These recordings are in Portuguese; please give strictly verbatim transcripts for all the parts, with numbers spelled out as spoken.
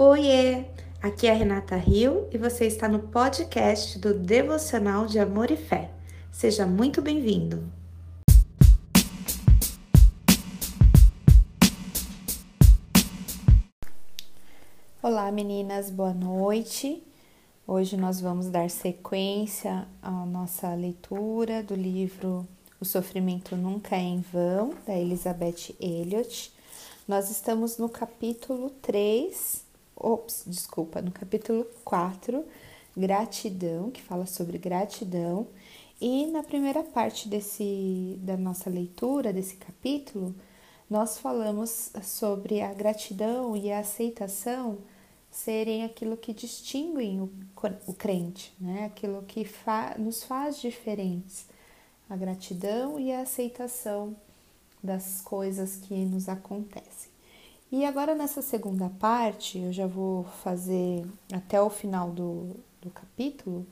Oiê! Aqui é a Renata Rio e você está no podcast do Devocional de Amor e Fé. Seja muito bem-vindo! Olá meninas, boa noite! Hoje nós vamos dar sequência à nossa leitura do livro O Sofrimento Nunca é em Vão, da Elizabeth Elliott. Nós estamos no capítulo três... Ops, desculpa, no capítulo quatro, gratidão, que fala sobre gratidão. E na primeira parte desse, da nossa leitura, desse capítulo, nós falamos sobre a gratidão e a aceitação serem aquilo que distinguem o, o crente, né? Aquilo que fa, nos faz diferentes. A gratidão e a aceitação das coisas que nos acontecem. E agora, nessa segunda parte, eu já vou fazer até o final do, do capítulo,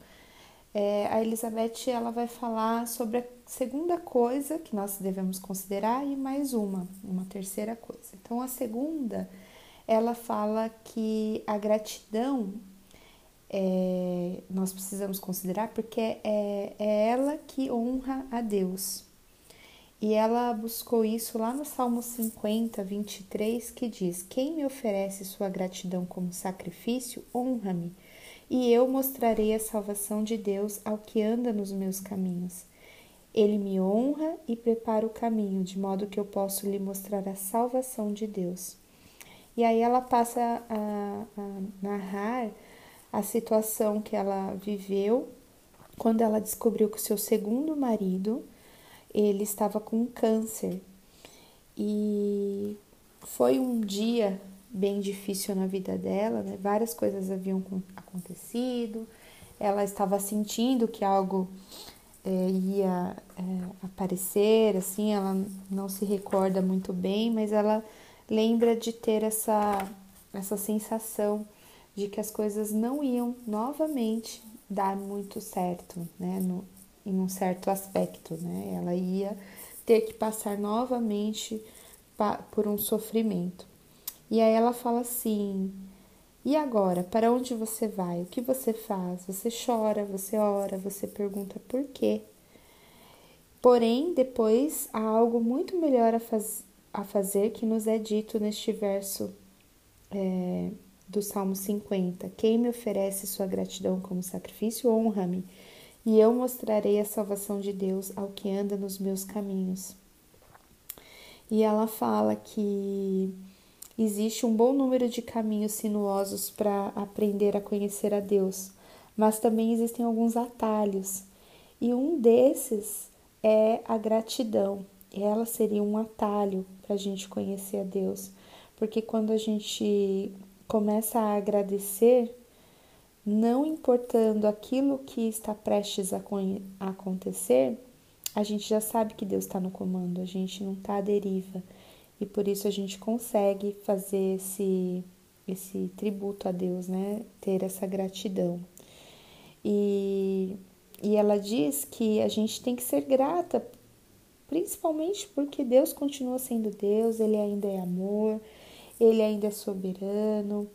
é, a Elizabeth ela vai falar sobre a segunda coisa que nós devemos considerar e mais uma, uma terceira coisa. Então, a segunda, ela fala que a gratidão é, nós precisamos considerar porque é, é ela que honra a Deus. E ela buscou isso lá no Salmo cinquenta, vinte e três, que diz: quem me oferece sua gratidão como sacrifício, honra-me, e eu mostrarei a salvação de Deus ao que anda nos meus caminhos. Ele me honra e prepara o caminho, de modo que eu posso lhe mostrar a salvação de Deus. E aí ela passa a, a narrar a situação que ela viveu quando ela descobriu que o seu segundo marido, ele estava com câncer, e foi um dia bem difícil na vida dela, né? Várias coisas haviam acontecido, ela estava sentindo que algo é, ia é, aparecer, assim, ela não se recorda muito bem, mas ela lembra de ter essa, essa sensação de que as coisas não iam novamente dar muito certo, né? No, em um certo aspecto, né? Ela ia ter que passar novamente por um sofrimento. E aí ela fala assim: e agora? Para onde você vai? O que você faz? Você chora, você ora, você pergunta por quê. Porém, depois há algo muito melhor a, faz, a fazer que nos é dito neste verso é, do Salmo cinquenta. Quem me oferece sua gratidão como sacrifício, honra-me. E eu mostrarei a salvação de Deus ao que anda nos meus caminhos. E ela fala que existe um bom número de caminhos sinuosos para aprender a conhecer a Deus, mas também existem alguns atalhos. E um desses é a gratidão. Ela seria um atalho para a gente conhecer a Deus. Porque quando a gente começa a agradecer, não importando aquilo que está prestes a acontecer, a gente já sabe que Deus está no comando, a gente não está à deriva. E por isso a gente consegue fazer esse, esse tributo a Deus, né? Ter essa gratidão. E, e ela diz que a gente tem que ser grata, principalmente porque Deus continua sendo Deus, Ele ainda é amor, Ele ainda é soberano.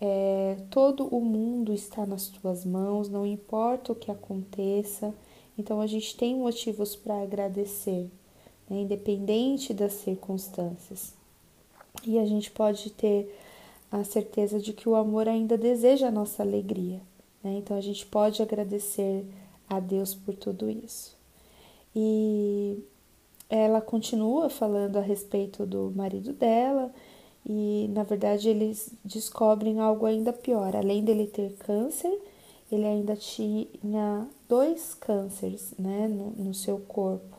É, todo o mundo está nas tuas mãos, não importa o que aconteça. Então, a gente tem motivos para agradecer, né? Independente das circunstâncias. E a gente pode ter a certeza de que o amor ainda deseja a nossa alegria, né? Então, a gente pode agradecer a Deus por tudo isso. E ela continua falando a respeito do marido dela. E, na verdade, eles descobrem algo ainda pior. Além dele ter câncer, ele ainda tinha dois cânceres, né, no, no seu corpo.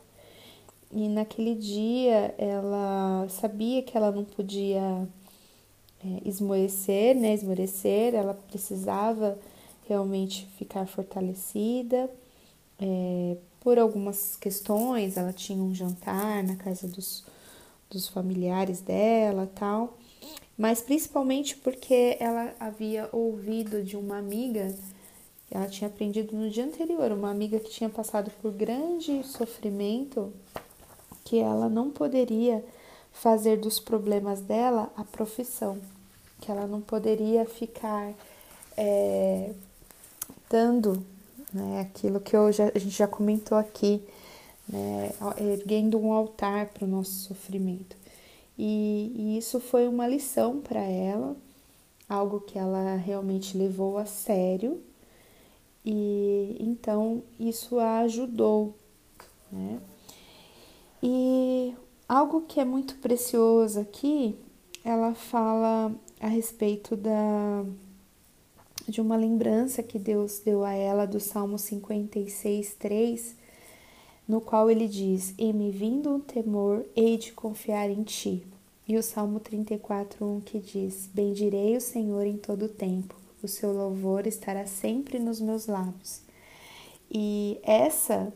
E naquele dia, ela sabia que ela não podia é, esmorecer, né, esmorecer. Ela precisava realmente ficar fortalecida. É, por algumas questões, ela tinha um jantar na casa dos... dos familiares dela e tal, mas principalmente porque ela havia ouvido de uma amiga, ela tinha aprendido no dia anterior, uma amiga que tinha passado por grande sofrimento, que ela não poderia fazer dos problemas dela a profissão, que ela não poderia ficar é, dando, né, aquilo que eu já, a gente já comentou aqui, né, erguendo um altar para o nosso sofrimento. E, e isso foi uma lição para ela, algo que ela realmente levou a sério, e então isso a ajudou, né? E algo que é muito precioso aqui, ela fala a respeito da, de uma lembrança que Deus deu a ela do Salmo cinquenta e seis, três, no qual ele diz: e me vindo um temor, hei de confiar em ti. E o Salmo trinta e quatro, um, que diz: bendirei o Senhor em todo o tempo, o seu louvor estará sempre nos meus lábios. E essa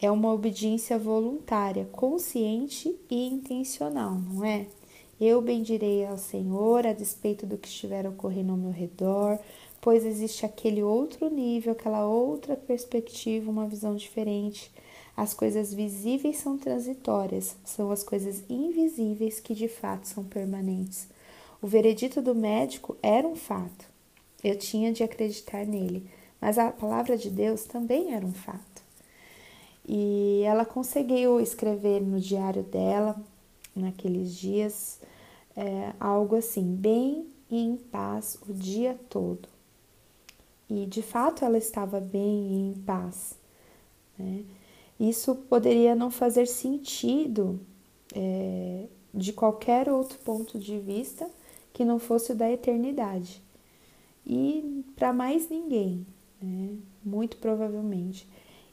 é uma obediência voluntária, consciente e intencional, não é? Eu bendirei ao Senhor a despeito do que estiver ocorrendo ao meu redor, pois existe aquele outro nível, aquela outra perspectiva, uma visão diferente. As coisas visíveis são transitórias, são as coisas invisíveis que de fato são permanentes. O veredito do médico era um fato, eu tinha de acreditar nele, mas a palavra de Deus também era um fato. E ela conseguiu escrever no diário dela, naqueles dias, é, algo assim: bem e em paz o dia todo. E de fato ela estava bem e em paz, né? Isso poderia não fazer sentido é, de qualquer outro ponto de vista que não fosse o da eternidade. E para mais ninguém, né? Muito provavelmente.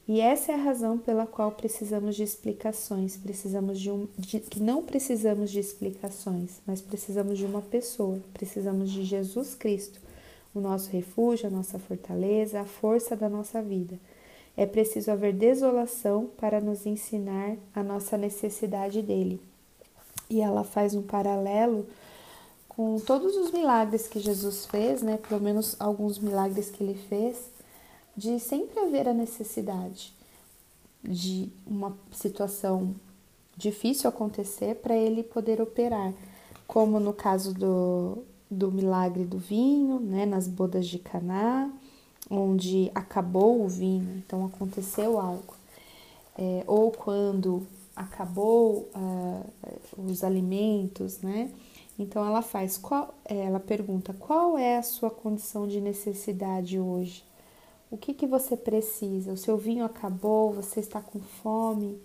E essa é a razão pela qual precisamos de explicações, precisamos de um, de, que não precisamos de explicações, mas precisamos de uma pessoa, precisamos de Jesus Cristo, o nosso refúgio, a nossa fortaleza, a força da nossa vida. É preciso haver desolação para nos ensinar a nossa necessidade dele. E ela faz um paralelo com todos os milagres que Jesus fez, né? Pelo menos alguns milagres que ele fez, de sempre haver a necessidade de uma situação difícil acontecer para ele poder operar. Como no caso do, do milagre do vinho, né? Nas bodas de Caná, onde acabou o vinho, então aconteceu algo. É, ou quando acabou uh, os alimentos, né? Então ela faz, qual, ela pergunta: qual é a sua condição de necessidade hoje? O que que você precisa? O seu vinho acabou, você está com fome,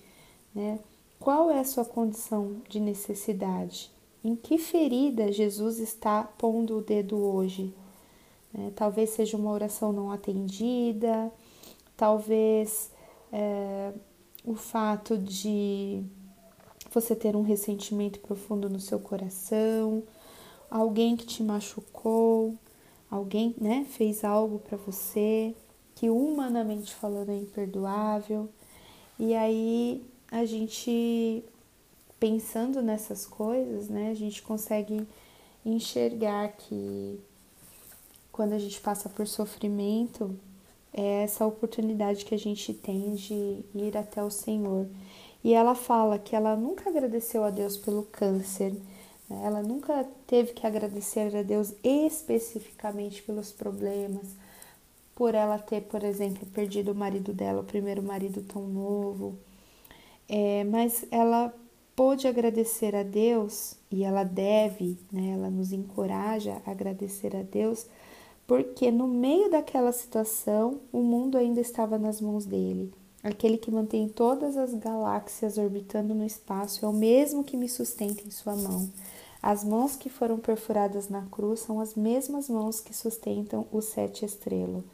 né? Qual é a sua condição de necessidade? Em que ferida Jesus está pondo o dedo hoje? É, talvez seja uma oração não atendida, talvez é, o fato de você ter um ressentimento profundo no seu coração, alguém que te machucou, alguém, né, fez algo para você que humanamente falando é imperdoável. E aí a gente, pensando nessas coisas, né, a gente consegue enxergar que quando a gente passa por sofrimento, é essa oportunidade que a gente tem de ir até o Senhor. E ela fala que ela nunca agradeceu a Deus pelo câncer, né? Ela nunca teve que agradecer a Deus especificamente pelos problemas, por ela ter, por exemplo, perdido o marido dela, o primeiro marido tão novo. É, mas ela pôde agradecer a Deus, e ela deve, né? Ela nos encoraja a agradecer a Deus, porque no meio daquela situação, o mundo ainda estava nas mãos dele. Aquele que mantém todas as galáxias orbitando no espaço é o mesmo que me sustenta em sua mão. As mãos que foram perfuradas na cruz são as mesmas mãos que sustentam os sete estrelas.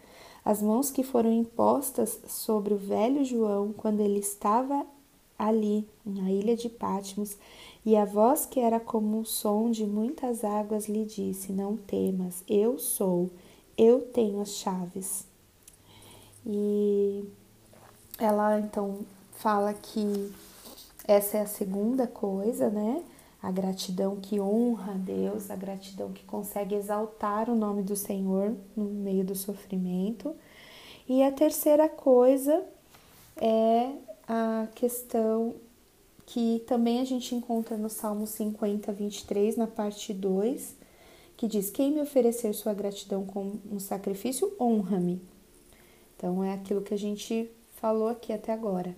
As mãos que foram impostas sobre o velho João quando ele estava ali, na ilha de Patmos, e a voz que era como um som de muitas águas lhe disse: não temas, eu sou, eu tenho as chaves. E ela então fala que essa é a segunda coisa, né? A gratidão que honra a Deus, a gratidão que consegue exaltar o nome do Senhor no meio do sofrimento. E a terceira coisa é a questão que também a gente encontra no Salmo cinquenta, vinte e três, na parte dois, que diz: quem me oferecer sua gratidão como um sacrifício, honra-me. Então, é aquilo que a gente falou aqui até agora.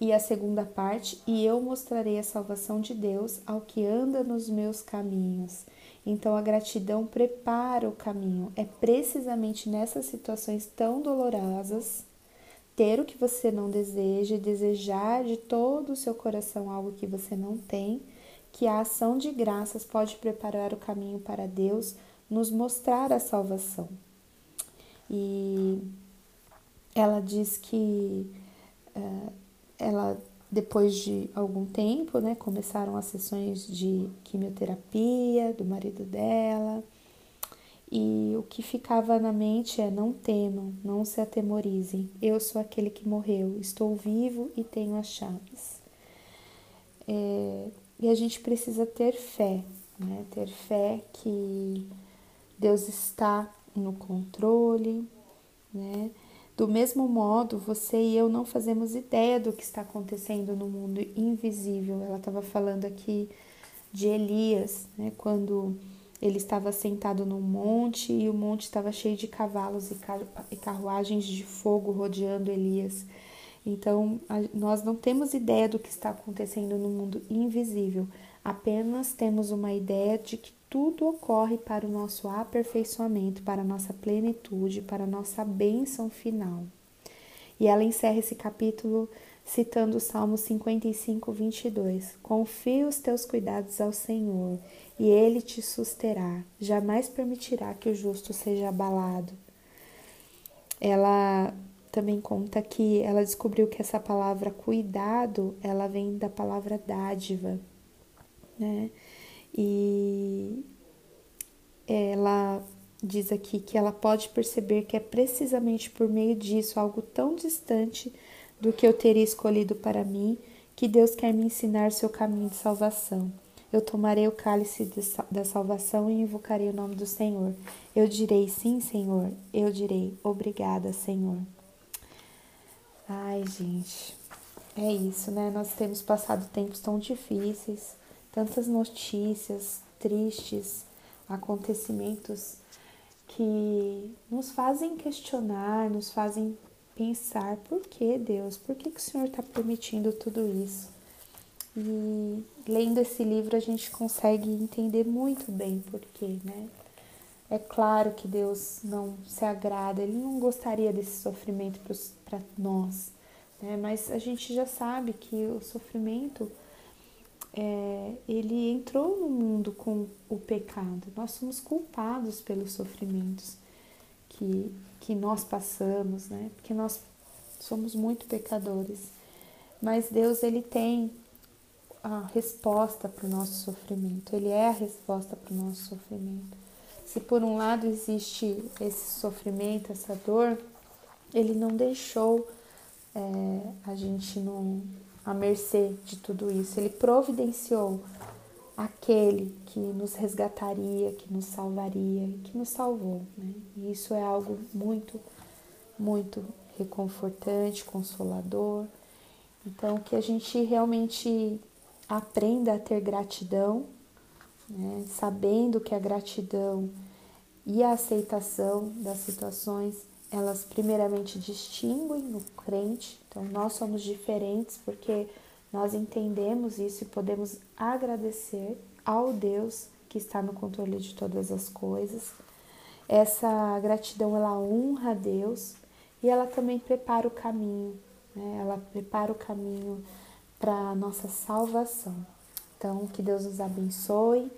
E a segunda parte: e eu mostrarei a salvação de Deus ao que anda nos meus caminhos. Então, a gratidão prepara o caminho. É precisamente nessas situações tão dolorosas, ter o que você não deseja e desejar de todo o seu coração algo que você não tem, que a ação de graças pode preparar o caminho para Deus, nos mostrar a salvação. E ela diz que uh, ela, depois de algum tempo, né, começaram as sessões de quimioterapia do marido dela, e o que ficava na mente é: não temam, não se atemorizem, eu sou aquele que morreu, estou vivo e tenho as chaves. É, e a gente precisa ter fé, né? Ter fé que Deus está no controle, né? Do mesmo modo, você e eu não fazemos ideia do que está acontecendo no mundo invisível. Ela estava falando aqui de Elias, né? Quando ele estava sentado num monte e o monte estava cheio de cavalos e carruagens de fogo rodeando Elias. Então, nós não temos ideia do que está acontecendo no mundo invisível. Apenas temos uma ideia de que tudo ocorre para o nosso aperfeiçoamento, para a nossa plenitude, para a nossa bênção final. E ela encerra esse capítulo citando o Salmo cinquenta e cinco, vinte e dois. Confia os teus cuidados ao Senhor, e Ele te susterá. Jamais permitirá que o justo seja abalado. Ela também conta que ela descobriu que essa palavra cuidado, ela vem da palavra dádiva, né? E ela diz aqui que ela pode perceber que é precisamente por meio disso, algo tão distante do que eu teria escolhido para mim, que Deus quer me ensinar seu caminho de salvação. Eu tomarei o cálice da salvação e invocarei o nome do Senhor. Eu direi: sim, Senhor. Eu direi: obrigada, Senhor. Ai, gente, é isso, né? Nós temos passado tempos tão difíceis, tantas notícias tristes, acontecimentos que nos fazem questionar, nos fazem pensar: por que, Deus? Por que, que o Senhor está permitindo tudo isso? E lendo esse livro a gente consegue entender muito bem por quê, né? É claro que Deus não se agrada, Ele não gostaria desse sofrimento para nós, né? Mas a gente já sabe que o sofrimento, é, ele entrou no mundo com o pecado. Nós somos culpados pelos sofrimentos que, que nós passamos, né? Porque nós somos muito pecadores. Mas Deus, Ele tem a resposta para o nosso sofrimento. Ele é a resposta para o nosso sofrimento. Se por um lado existe esse sofrimento, essa dor, Ele não deixou é, a gente não... à mercê de tudo isso. Ele providenciou aquele que nos resgataria, que nos salvaria e que nos salvou, né? E isso é algo muito, muito reconfortante, consolador. Então, que a gente realmente aprenda a ter gratidão, né? Sabendo que a gratidão e a aceitação das situações, elas primeiramente distinguem o crente. Então, nós somos diferentes porque nós entendemos isso e podemos agradecer ao Deus que está no controle de todas as coisas. Essa gratidão, ela honra a Deus e ela também prepara o caminho, né? Ela prepara o caminho para a nossa salvação. Então, que Deus nos abençoe.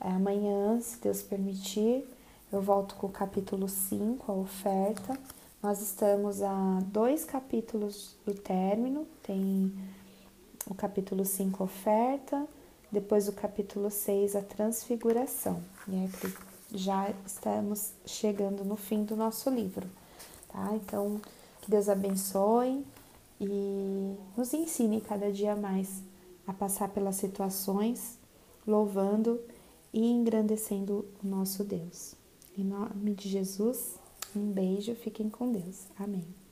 Amanhã, se Deus permitir, eu volto com o capítulo cinco, a oferta. Nós estamos a dois capítulos do término. Tem o capítulo cinco, a oferta, depois o capítulo seis, a transfiguração. E aí já estamos chegando no fim do nosso livro, tá? Então, que Deus abençoe e nos ensine cada dia mais a passar pelas situações, louvando e engrandecendo o nosso Deus. Em nome de Jesus, um beijo, fiquem com Deus. Amém.